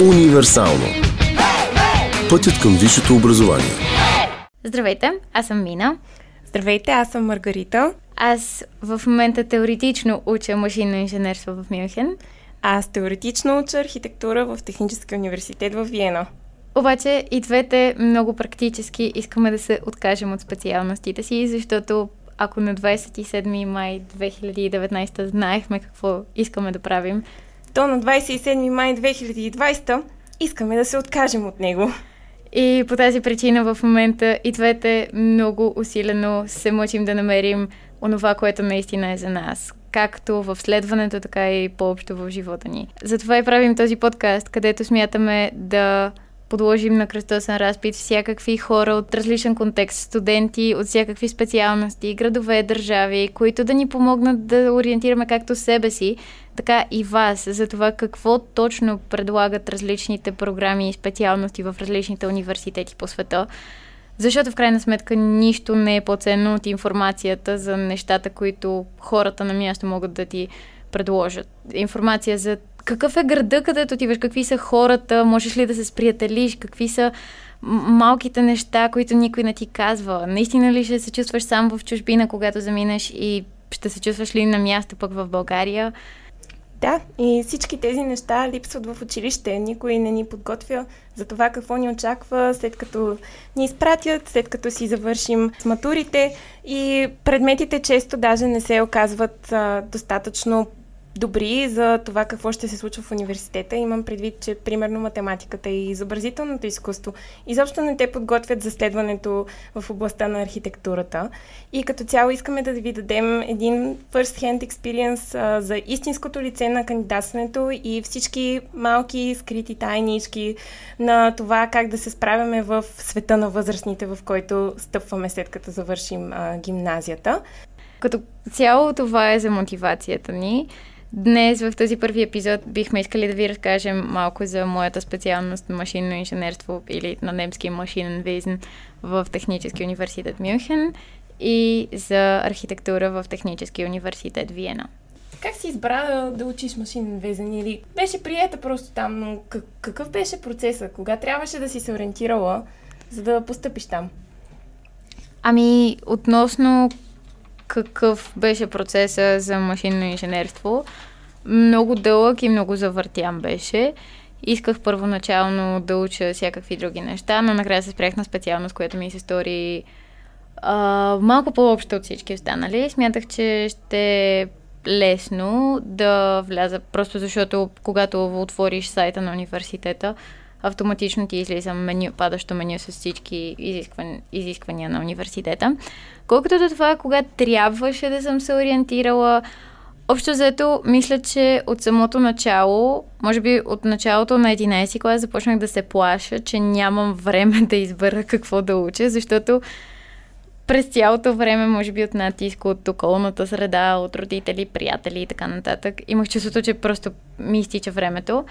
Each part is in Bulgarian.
Универсално. Пътят към висшето образование. Здравейте, аз съм Мина. Здравейте, аз съм Маргарита. Аз в момента теоретично уча машинно инженерство в Мюнхен. Аз теоретично уча архитектура в Техническия университет в Виена. Обаче и двете много практически искаме да се откажем от специалностите си, защото ако на 27 май 2019 знаехме какво искаме да правим, то на 27 май 2020 искаме да се откажем от него. И по тази причина в момента и двете много усилено се мъчим да намерим онова, което наистина е за нас, както в следването, така и по-общо в живота ни. Затова и правим този подкаст, където смятаме да подложим на кръстосен разпит всякакви хора от различен контекст, студенти от всякакви специалности, градове, държави, които да ни помогнат да ориентираме както себе си, така и вас за това какво точно предлагат различните програми и специалности в различните университети по света. Защото в крайна сметка нищо не е по-ценно от информацията за нещата, които хората на място могат да ти предложат. Информация за какъв е града, където отиваш, какви са хората, можеш ли да се сприятелиш, какви са малките неща, които никой не ти казва. Наистина ли ще се чувстваш сам в чужбина, когато заминеш, и ще се чувстваш ли на място пък в България? Да, и всички тези неща липсват в училище. Никой не ни подготвя за това какво ни очаква, след като ни изпратят, след като си завършим с матурите, и предметите често даже не се оказват достатъчно добри за това какво ще се случва в университета. Имам предвид, че примерно математиката и изобразителното изкуство изобщо не те подготвят за следването в областта на архитектурата. И като цяло искаме да ви дадем един first-hand experience за истинското лице на кандидатстването и всички малки скрити тайнички на това как да се справяме в света на възрастните, в който стъпваме след като завършим гимназията. Като цяло това е за мотивацията ни. Днес в този първи епизод бихме искали да ви разкажем малко за моята специалност машинно инженерство, или на немски машинен визен, в Технически университет Мюнхен, и за архитектура в Технически университет Виена. Как си избрала да учиш машинен визен, или беше приета просто там, но какъв беше процесът? Кога трябваше да си се ориентирала, за да постъпиш там? Ами, относно какъв беше процеса за машинно инженерство, много дълъг и много завъртян беше. Исках първоначално да уча всякакви други неща, но накрая се спрях на специалност, която ми се стори малко по-общо от всички останали. Смятах, че ще е лесно да вляза, просто защото когато отвориш сайта на университета, автоматично ти излиза меню, падащо меню с всички изисквания на университета. Колкото до това, кога трябваше да съм се ориентирала, общо взето, мисля, че от самото начало, може би от началото на 11-ти клас, започнах да се плаша, че нямам време да избера какво да уча, защото през цялото време, може би от натиск, от околната среда, от родители, приятели и така нататък, имах чувството, че просто ми изтича времето.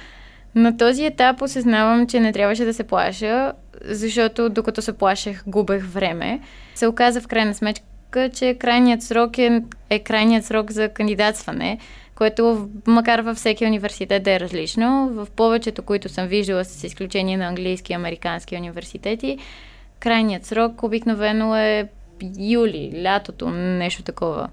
На този етап осъзнавам, че не трябваше да се плаша, защото докато се плашех, губех време. Се оказа в крайна сметка, че крайният срок е крайният срок за кандидатстване, което макар във всеки университет да е различно, в повечето, които съм виждала, с изключение на английски и американски университети, крайният срок обикновено е юли, лятото, нещо такова.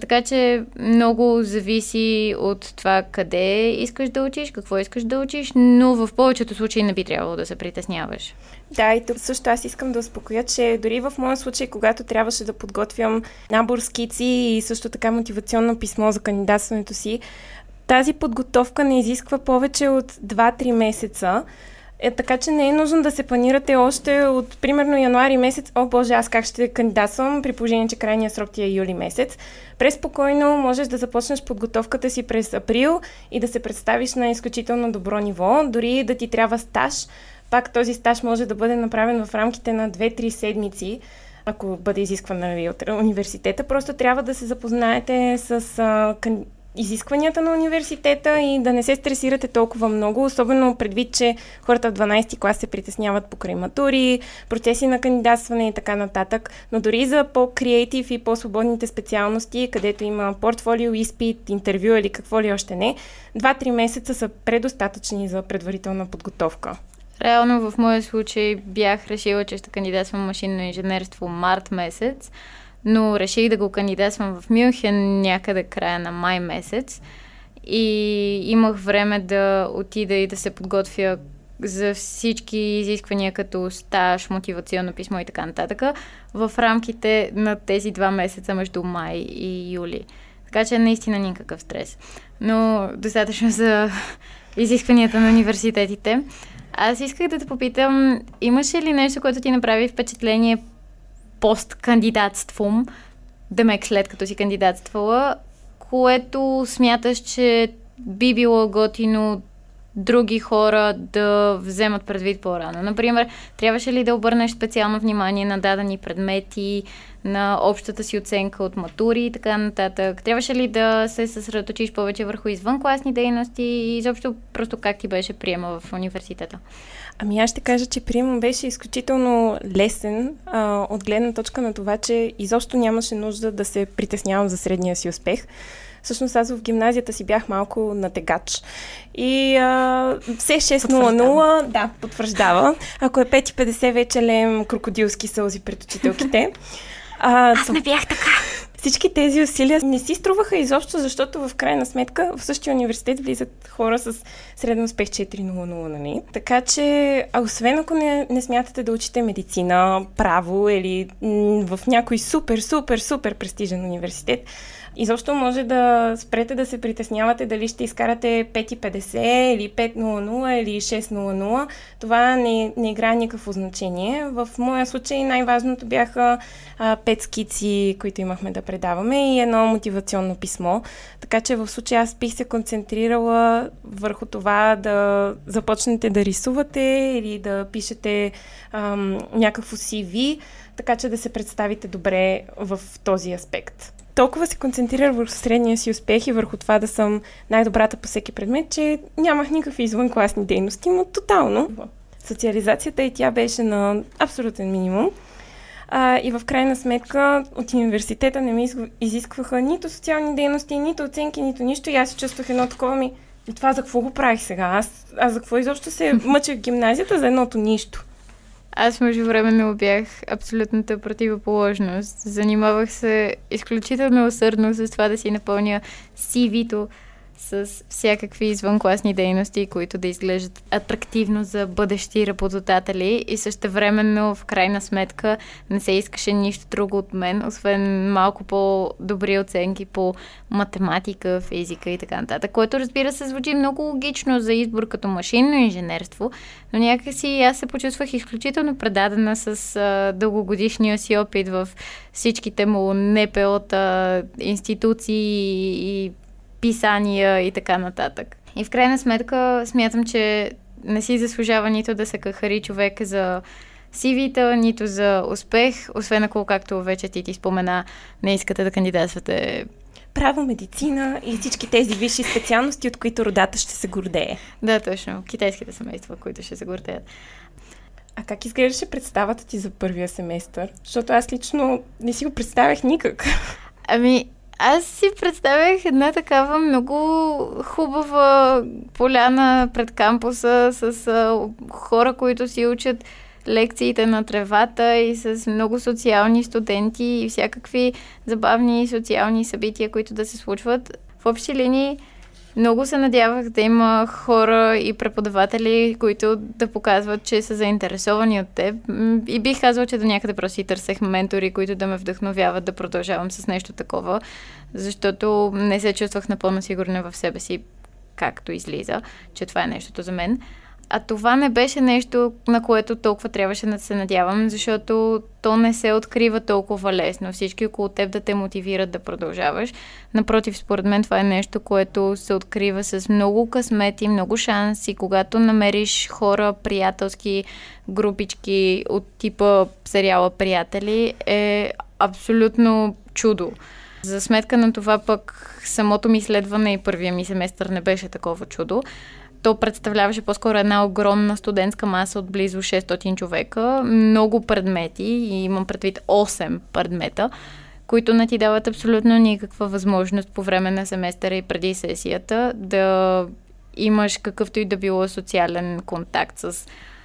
Така че много зависи от това къде искаш да учиш, какво искаш да учиш, но в повечето случаи не би трябвало да се притесняваш. Да, и тук също аз искам да успокоя, че дори в моя случай, когато трябваше да подготвям набор скици и също така мотивационно писмо за кандидатстването си, тази подготовка не изисква повече от 2-3 месеца. Така че не е нужно да се планирате още от примерно януари месец, о боже, аз как ще кандидатствам, при положение, че крайния срок ти е юли месец. Преспокойно можеш да започнеш подготовката си през април и да се представиш на изключително добро ниво, дори да ти трябва стаж. Пак този стаж може да бъде направен в рамките на 2-3 седмици, ако бъде изискван от университета. Просто трябва да се запознаете с изискванията на университета и да не се стресирате толкова много, особено предвид, че хората в 12-ти клас се притесняват покрай матури, процеси на кандидатстване и така нататък, но дори за по-креатив и по-свободните специалности, където има портфолио, изпит, интервю или какво ли още не, 2-3 месеца са предостатъчни за предварителна подготовка. Реално в моя случай бях решила, че ще кандидатствам машинно инженерство март месец, но реших да го кандидатствам в Мюнхен някъде края на май месец и имах време да отида и да се подготвя за всички изисквания като стаж, мотивационно писмо и така нататък в рамките на тези 2 месеца между май и юли. Така че наистина никакъв стрес. Но достатъчно за изискванията на университетите. Аз исках да те попитам, имаше ли нещо, което ти направи впечатление посткандидатством, демек след като си кандидатствала, което смяташ, че би било готино други хора да вземат предвид по-рано? Например, трябваше ли да обърнеш специално внимание на дадени предмети, на общата си оценка от матури и така нататък? Трябваше ли да се съсредоточиш повече върху извънкласни дейности и изобщо просто как ти беше приема в университета? Ами аз ще кажа, че приема беше изключително лесен от гледна точка на това, че изобщо нямаше нужда да се притеснявам за средния си успех. Всъщност аз в гимназията си бях малко натегач. И все 6.00, да, потвърждава. Ако е 5.50 вече леем крокодилски сълзи пред учителките. Аз не бях така. Всички тези усилия не си струваха изобщо, защото в крайна сметка в същия университет влизат хора с среден успех 4.00, нали? Така че, освен ако не смятате да учите медицина, право или в някой супер престижен университет, изобщо може да спрете да се притеснявате дали ще изкарате 5.50 или 5.00 или 6.00. Това не играе никакво значение. В моя случай най-важното бяха 5 скици, които имахме да предаваме и едно мотивационно писмо. Така че в случай аз бих се концентрирала върху това да започнете да рисувате или да пишете някакво CV, така че да се представите добре в този аспект. Толкова се концентрирах върху средния си успех и върху това да съм най-добрата по всеки предмет, че нямах никакви извънкласни дейности, но тотално. Социализацията и тя беше на абсолютен минимум. И в крайна сметка от университета не ми изискваха нито социални дейности, нито оценки, нито нищо. И аз се чувствах едно такова и това за какво го правих сега? Аз за какво изобщо се мъчех в гимназията за едното нищо? Аз междувременно бях абсолютната противоположност. Занимавах се изключително усърдно с това да си напълня CV-то с всякакви извънкласни дейности, които да изглеждат атрактивно за бъдещи работодатели и същевременно в крайна сметка не се искаше нищо друго от мен, освен малко по-добри оценки по математика, физика и така нататък, което разбира се звучи много логично за избор като машинно инженерство, но някакси аз се почувствах изключително предадена с дългогодишния си опит в всичките му НПО-та, институции и писания и така нататък. И в крайна сметка смятам, че не си заслужава нито да се кахари човек за CV-та, нито за успех, освен ако, както вече ти спомена, не искате да кандидатствате право, медицина и всички тези висши специалности, от които родата ще се гордее. Да, точно. Китайските семейства, които ще се гордеят. А как изглеждаше представата ти за първия семестър? Защото аз лично не си го представях никак. Аз си представях една такава много хубава поляна пред кампуса с хора, които си учат лекциите на тревата и с много социални студенти и всякакви забавни социални събития, които да се случват. В общи линии много се надявах да има хора и преподаватели, които да показват, че са заинтересовани от теб. И бих казала, че до някъде просто и търсех ментори, които да ме вдъхновяват да продължавам с нещо такова, защото не се чувствах напълно сигурна в себе си, както излиза, че това е нещото за мен. А това не беше нещо, на което толкова трябваше да се надявам, защото то не се открива толкова лесно. Всички около теб да те мотивират да продължаваш. Напротив, според мен това е нещо, което се открива с много късмет и много шанс. И когато намериш хора, приятелски групички от типа сериала «Приятели», е абсолютно чудо. За сметка на това пък самото ми изследване и първия ми семестър не беше такова чудо. То представляваше по-скоро една огромна студентска маса от близо 600 човека, много предмети, и имам предвид 8 предмета, които не ти дават абсолютно никаква възможност по време на семестъра и преди сесията да имаш какъвто и да било социален контакт с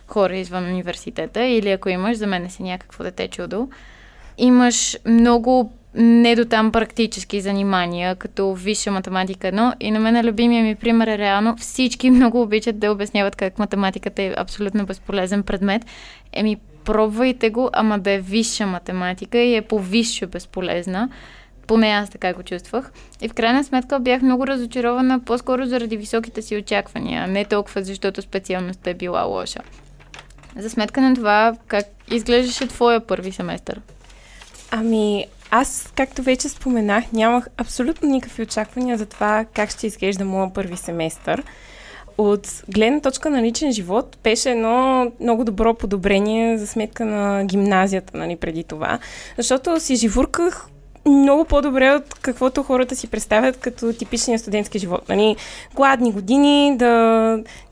хора извън университета, или ако имаш, за мен си някакво дете чудо. Имаш много не до там практически занимания, като висша математика 1, и на мен любимия ми пример е реално всички много обичат да обясняват как математиката е абсолютно безполезен предмет. Еми, пробвайте го, ама да е висша математика и е по-висше безполезна. Поне аз така го чувствах. И в крайна сметка бях много разочарована по-скоро заради високите си очаквания, не толкова защото специалността е била лоша. За сметка на това, как изглеждаше твоя първи семестър? Ами, аз, както вече споменах, нямах абсолютно никакви очаквания за това как ще изглежда моя първи семестър. От гледна точка на личен живот беше едно много добро подобрение за сметка на гимназията, нали, преди това. Защото си живурках много по-добре от каквото хората си представят като типичния студентски живот. Нали, гладни години, да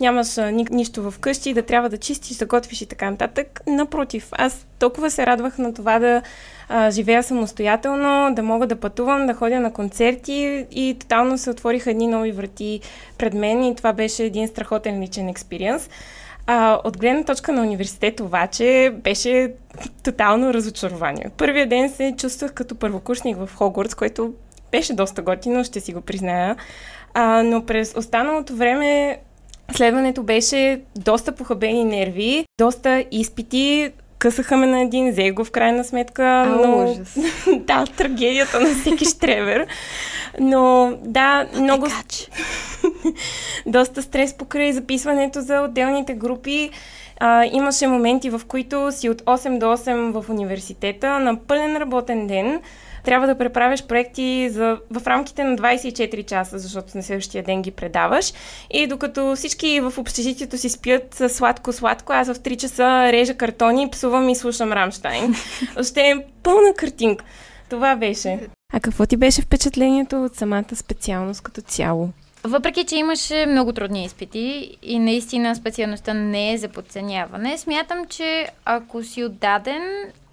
нямаш нищо вкъщи, да трябва да чистиш, да готвиш и така нататък. Напротив, аз толкова се радвах на това да живея самостоятелно, да мога да пътувам, да ходя на концерти, и тотално се отвориха едни нови врати пред мен, и това беше един страхотен личен експириенс. От гледна точка на университет обаче беше тотално разочарование. Първия ден се чувствах като първокурсник в Хогвартс, което беше доста готино, ще си го призная. Но през останалото време следването беше доста похабени нерви, доста изпити. Късаха ме на един зего в крайна сметка. Ужас. Да, трагедията на всеки штребер. Но да, много... доста стрес покрай записването за отделните групи. Имаше моменти, в които си от 8 до 8 в университета на пълен работен ден. Трябва да преправяш проекти в рамките на 24 часа, защото на следващия ден ги предаваш. И докато всички в общежитието си спят сладко-сладко, аз в 3 часа режа картони, псувам и слушам Рамштайн. Още е пълна картинка. Това беше. А какво ти беше впечатлението от самата специалност като цяло? Въпреки че имаше много трудни изпити и наистина специалността не е за подценяване, смятам, че ако си отдаден,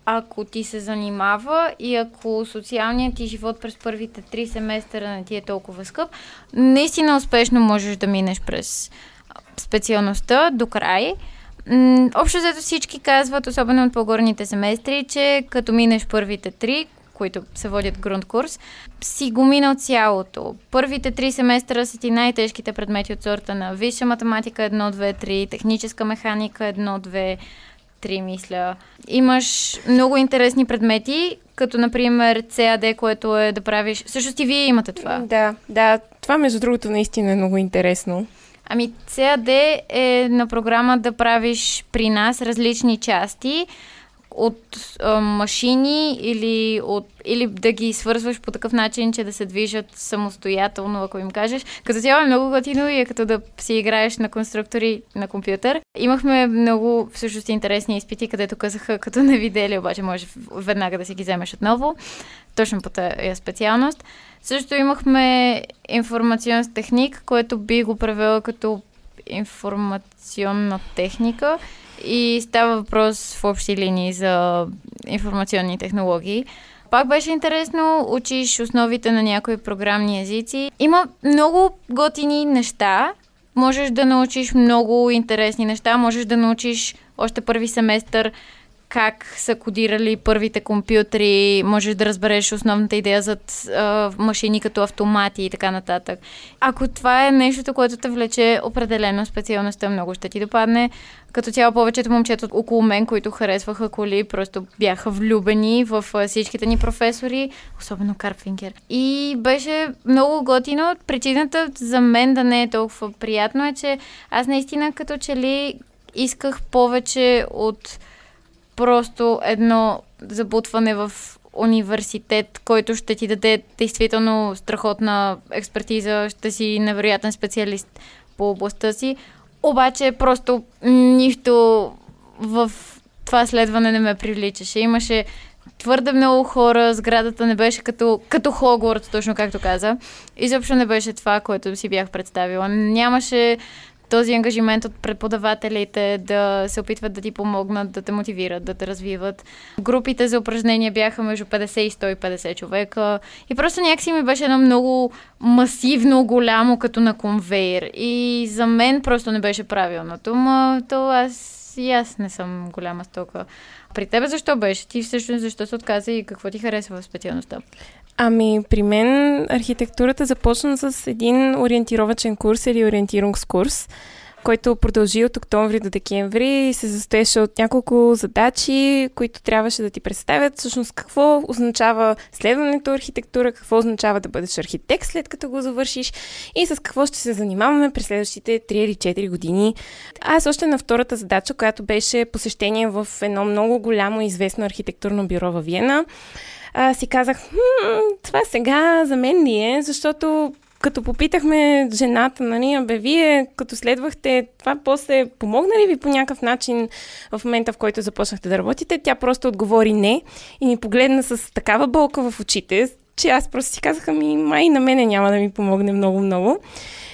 ако ти се занимава и ако социалният ти живот през първите 3 семестъра не ти е толкова скъп, наистина успешно можеш да минеш през специалността до край. Общо взето всички казват, особено от по-горните семестри, че като минеш първите 3, които се водят грунткурс, си го минал цялото. Първите 3 семестъра са ти най-тежките предмети от сорта на висша математика 1, 2, 3, техническа механика 1, 2, 3, мисля. Имаш много интересни предмети, като например CAD, което е да правиш... Също и вие имате това. Да. Това между другото наистина е много интересно. Ами CAD е на програма да правиш при нас различни части от машини или да ги свързваш по такъв начин, че да се движат самостоятелно, ако им кажеш. Като цяло е много готино и е като да си играеш на конструктори на компютър. Имахме много всъщност интересни изпити, където казаха, като не видели, обаче може веднага да си ги вземеш отново. Точно по тая специалност. Също имахме информационен техник, което би го превела като информационна техника. И става въпрос в общи линии за информационни технологии. Пак беше интересно, учиш основите на някои програмни езици. Има много готини неща, можеш да научиш много интересни неща, можеш да научиш още първи семестър как са кодирали първите компютри, можеш да разбереш основната идея за машини като автомати и така нататък. Ако това е нещото, което те влече, определено специалността много ще ти допадне. Като цяло повечето момчета около мен, които харесваха коли, просто бяха влюбени в всичките ни професори, особено Карп Фингер. И беше много готино. Причината за мен да не е толкова приятно е, че аз наистина като че ли исках повече от просто едно забутване в университет, който ще ти даде действително страхотна експертиза, ще си невероятен специалист по областта си. Обаче просто нищо в това следване не ме привличаше. Имаше Твърде много хора, сградата не беше като Хогвартс, точно както каза. Изобщо не беше това, което си бях представила. Нямаше този ангажимент от преподавателите да се опитват да ти помогнат, да те мотивират, да те развиват. Групите за упражнения бяха между 50 и 150 човека. И просто някакси ми беше едно много масивно, голямо, като на конвейер. И за мен просто не беше правилното. Аз не съм голяма стока. При тебе защо беше? Ти всъщност защо се отказа и какво ти харесва в специалността? Ами, при мен архитектурата започна с един ориентировачен курс или ориентирунгскурс, който продължи от октомври до декември и се състоеше от няколко задачи, които трябваше да ти представят всъщност какво означава следването архитектура, какво означава да бъдеш архитект след като го завършиш и с какво ще се занимаваме през следващите 3 или 4 години. Аз още на втората задача, която беше посещение в едно много голямо известно архитектурно бюро във Виена, си казах, това сега за мен ли е, защото като попитахме жената, вие като следвахте, това после помогна ли ви по някакъв начин в момента, в който започнахте да работите? Тя просто отговори не и ни погледна с такава болка в очите, че аз просто си казах, май на мене няма да ми помогне много-много.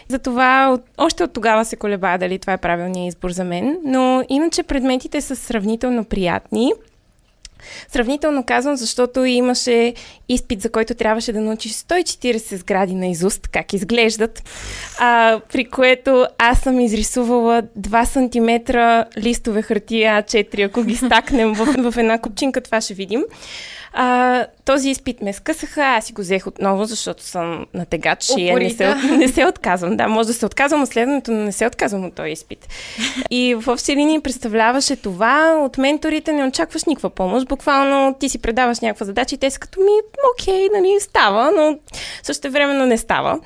Затова още от тогава се колебая дали това е правилният избор за мен, но иначе предметите са сравнително приятни. Сравнително казвам, защото имаше изпит, за който трябваше да научиш 140 сгради наизуст, как изглеждат, при което аз съм изрисувала 2 см листове хартия А4, ако ги стакнем в една купчинка, това ще видим. Този изпит ме скъсаха, аз си го взех отново, защото съм натегач и не се отказвам. Да, може да се отказвам от следното, но не се отказвам от този изпит. И в общи линии представляваше това, от менторите не очакваш никаква помощ, буквално ти си предаваш някаква задача и те са като окей, става, но същевременно не става.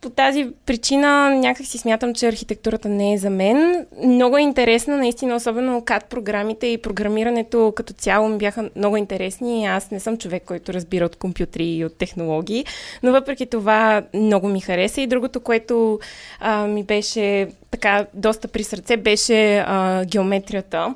По тази причина някак си смятам, че архитектурата не е за мен. Много е интересна, наистина, особено CAD програмите и програмирането като цяло ми бяха много интересни. Аз не съм човек, който разбира от компютри и от технологии, но въпреки това много ми хареса. И другото, което ми беше така доста при сърце, беше геометрията.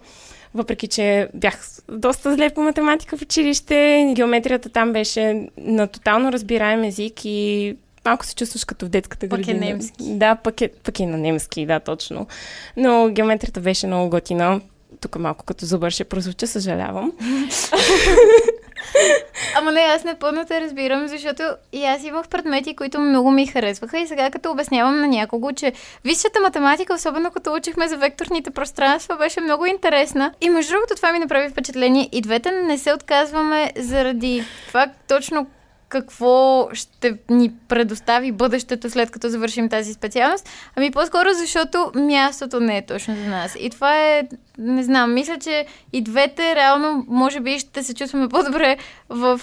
Въпреки че бях доста зле по математика в училище, геометрията там беше на тотално разбираем език и малко се чувстваш като в детската градина. Пък е немски. Да, пък е на немски, да, точно. Но геометрията беше много готина. Тук малко като зубър ще прозвуча, съжалявам. Ама не, аз напълно те разбирам, защото и аз имах предмети, които много ми харесваха и сега като обяснявам на някого, че висшата математика, особено като учихме за векторните пространства, беше много интересна. И между другото това ми направи впечатление. И двете не се отказваме заради това точно какво ще ни предостави бъдещето след като завършим тази специалност, по-скоро защото мястото не е точно за нас. И това е, не знам, мисля, че и двете реално може би ще се чувстваме по-добре в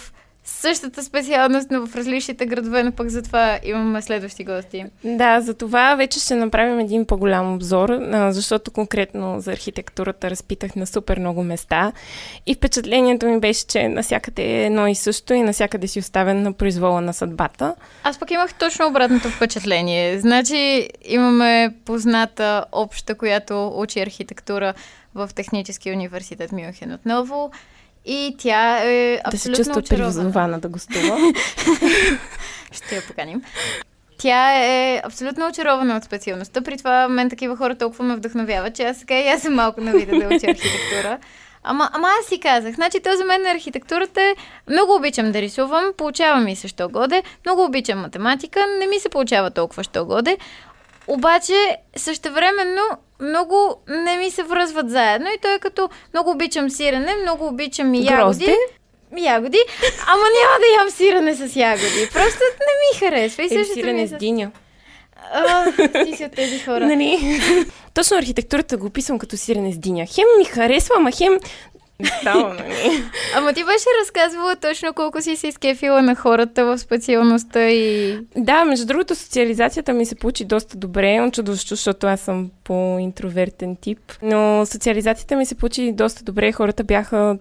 същата специалност, но в различните градове, но пък затова имаме следващи гости. Да, за това вече ще направим един по-голям обзор, защото конкретно за архитектурата разпитах на супер много места и впечатлението ми беше, че насякъде е едно и също и насякъде си оставен на произвола на съдбата. Аз пък имах точно обратното впечатление. Значи имаме позната обща, която учи архитектура в Техническия университет Мюнхен отново. И тя е абсолютно очарована. Да се чувства призована да гостува. Ще я поканим. Тя е абсолютно очарована от специалността. При това мен такива хора толкова ме вдъхновяват, че аз сега и аз съм малко навида да уча архитектура. Ама аз си казах, значи то за мен на архитектурата е, много обичам да рисувам, получава ми се що годе, много обичам математика, не ми се получава толкова що годе. Обаче същевременно много не ми се връзват заедно и той като много обичам сирене, много обичам и ягоди, ама няма да ям сирене с ягоди. Просто не ми харесва. И същото сирене с диня. Ти си от тези хора. Нали? Точно архитектурата го описвам като сирене с диня. Хем ми харесва, ама хем... Ама ти беше разказвала точно колко си се изкефила на хората в специалността и... Да, между другото социализацията ми се получи доста добре, чудовищно, защото аз съм по-интровертен тип, но социализацията ми се получи доста добре, хората бяха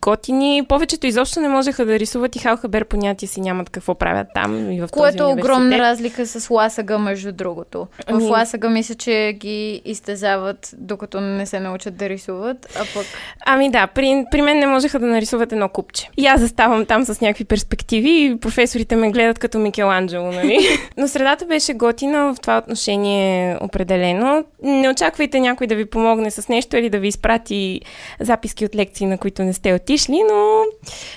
готини. Повечето изобщо не можеха да рисуват и халхабер понятия си нямат какво правят там и в този университет. Което е огромна разлика с Ласага, между другото. В Ласага мисля, че ги изтезават, докато не се научат да рисуват, а пък... Ами да, при мен не можеха да нарисуват едно купче. И аз заставам там с някакви перспективи и професорите ме гледат като Микеланджело, нали? Но средата беше готина, в това отношение определено. Не очаквайте някой да ви помогне с нещо или да ви изпрати записки от лекции, на които не сте отишли, но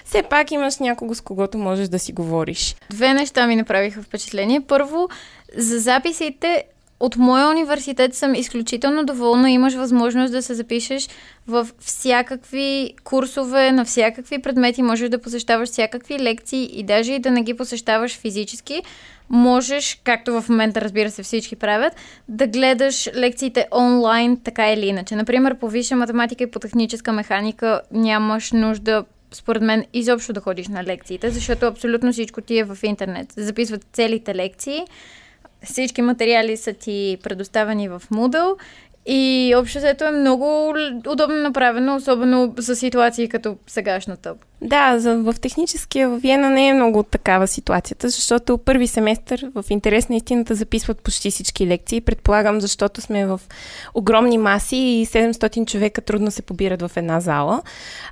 все пак имаш някого, с когото можеш да си говориш. Две неща ми направиха впечатление. Първо, за записите от моя университет съм изключително доволна. Имаш възможност да се запишеш в всякакви курсове, на всякакви предмети. Можеш да посещаваш всякакви лекции и даже и да не ги посещаваш физически. Можеш, както в момента, разбира се, всички правят, да гледаш лекциите онлайн, така или иначе. Например, по висша математика и по техническа механика нямаш нужда, според мен, изобщо да ходиш на лекциите, защото абсолютно всичко ти е в интернет. Записват целите лекции, всички материали са ти предоставени в Moodle и общо взето е много удобно направено, особено за ситуации като сегашната. Да, в техническия във Виена не е много такава ситуацията, защото първи семестър в интерес на истината записват почти всички лекции. Предполагам, защото сме в огромни маси и 700 човека трудно се побират в една зала.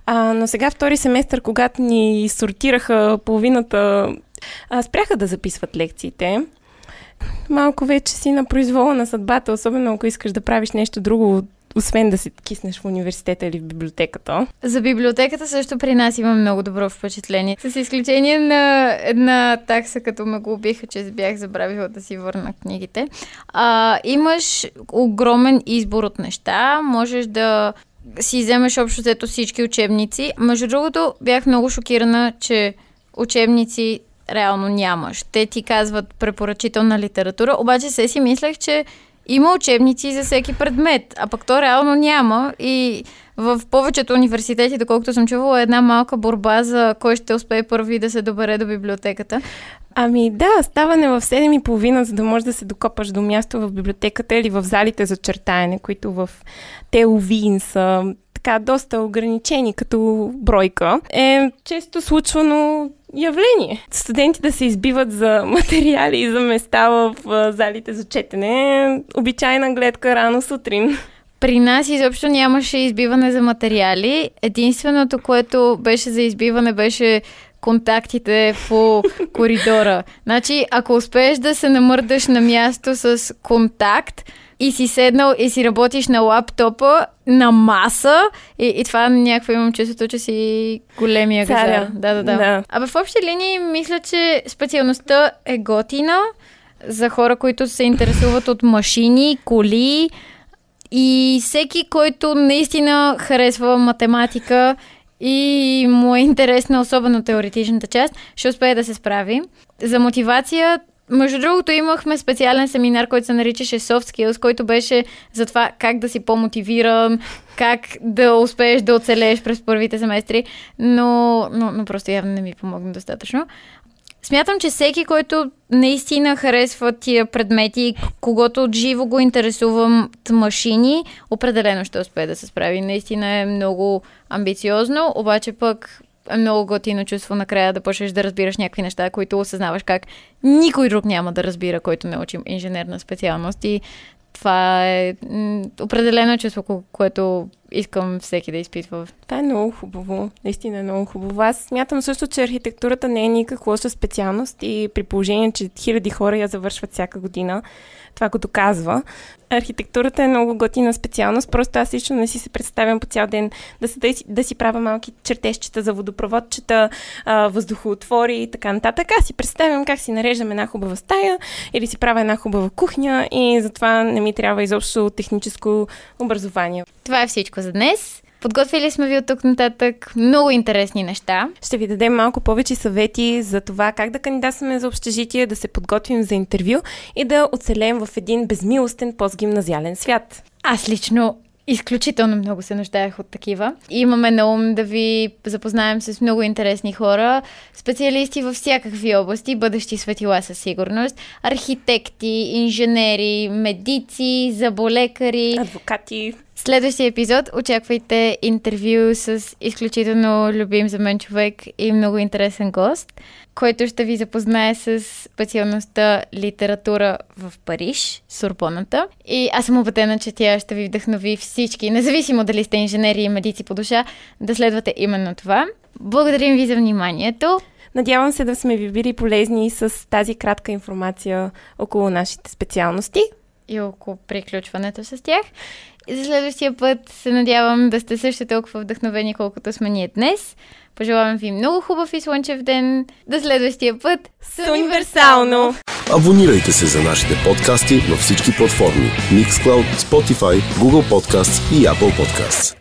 Но сега втори семестър, когато ни сортираха половината, спряха да записват лекциите. Малко вече си на произвола на съдбата, особено ако искаш да правиш нещо друго, освен да се киснеш в университета или в библиотеката. За библиотеката също при нас има много добро впечатление. С изключение на една такса, като ме глобиха, че бях забравила да си върна книгите. Имаш огромен избор от неща. Можеш да си вземеш общо взето всички учебници. Между другото, бях много шокирана, че учебници реално нямаш. Те ти казват препоръчителна литература, обаче се си мислех, че има учебници за всеки предмет, а пък то реално няма и в повечето университети, доколкото съм чувала, е една малка борба за кой ще успее първи да се добере до библиотеката. Ами да, ставане в 7:30, за да можеш да се докопаш до място в библиотеката или в залите за чертаене, които в Телвин са така доста ограничени като бройка, е често случвано явление. Студенти да се избиват за материали и за места в залите за четене. Обичайна гледка рано сутрин. При нас изобщо нямаше избиване за материали. Единственото, което беше за избиване, беше контактите по коридора. Значи, ако успееш да се намърдаш на място с контакт, и си седнал и си работиш на лаптопа, на маса и това някакво имам чувството, че си големия газар. Да. Абе в общи линии мисля, че специалността е готина за хора, които се интересуват от машини, коли и всеки, който наистина харесва математика и му е интересна особено теоретичната част, ще успее да се справи. За мотивация, между другото, имахме специален семинар, който се наричаше Soft Skills, който беше за това как да си по-мотивиран, как да успееш да оцелееш през първите семестри, но просто явно не ми помогна достатъчно. Смятам, че всеки, който наистина харесва тия предмети, когато от живо го интересуват машини, определено ще успее да се справи. Наистина е много амбициозно, обаче пък е много готино чувство накрая да почнеш да разбираш някакви неща, които осъзнаваш как никой друг няма да разбира, който не учи инженерна специалност и това е определено чувство, което искам всеки да изпитва. Това е много хубаво. Наистина е много хубаво. Аз смятам също, че архитектурата не е никак лоша специалност и при положение, че хиляди хора я завършват всяка година, това го доказва. Архитектурата е много готина специалност, просто аз лично не си се представям по цял ден да си правя малки чертежчета за водопроводчета, въздухоотвори и така нататък. Аз си представям как си нареждам една хубава стая или си правя една хубава кухня и затова не ми трябва изобщо техническо образование. Това е всичко за днес. Подготвили сме ви от тук нататък много интересни неща. Ще ви дадем малко повече съвети за това как да кандидатстваме за общежитие, да се подготвим за интервю и да оцелем в един безмилостен постгимназиален свят. Аз лично изключително много се нуждаех от такива. Имаме на ум да ви запознаем с много интересни хора, специалисти във всякакви области, бъдещи светила със сигурност, архитекти, инженери, медици, зъболекари, адвокати. Следващия епизод очаквайте интервю с изключително любим за мен човек и много интересен гост, който ще ви запознае с специалността литература в Париж, Сорбоната. И аз съм убедена, че тя ще ви вдъхнови всички, независимо дали сте инженери и медици по душа, да следвате именно това. Благодарим ви за вниманието. Надявам се да сме ви били полезни с тази кратка информация около нашите специалности и около приключването с тях. За следващия път се надявам да сте също толкова вдъхновени, колкото сме ние днес. Пожелавам ви много хубав и слънчев ден. До следващия път с Универсално! Абонирайте се за нашите подкасти на всички платформи: Mixcloud, Spotify, Google Podcasts и Apple Podcasts.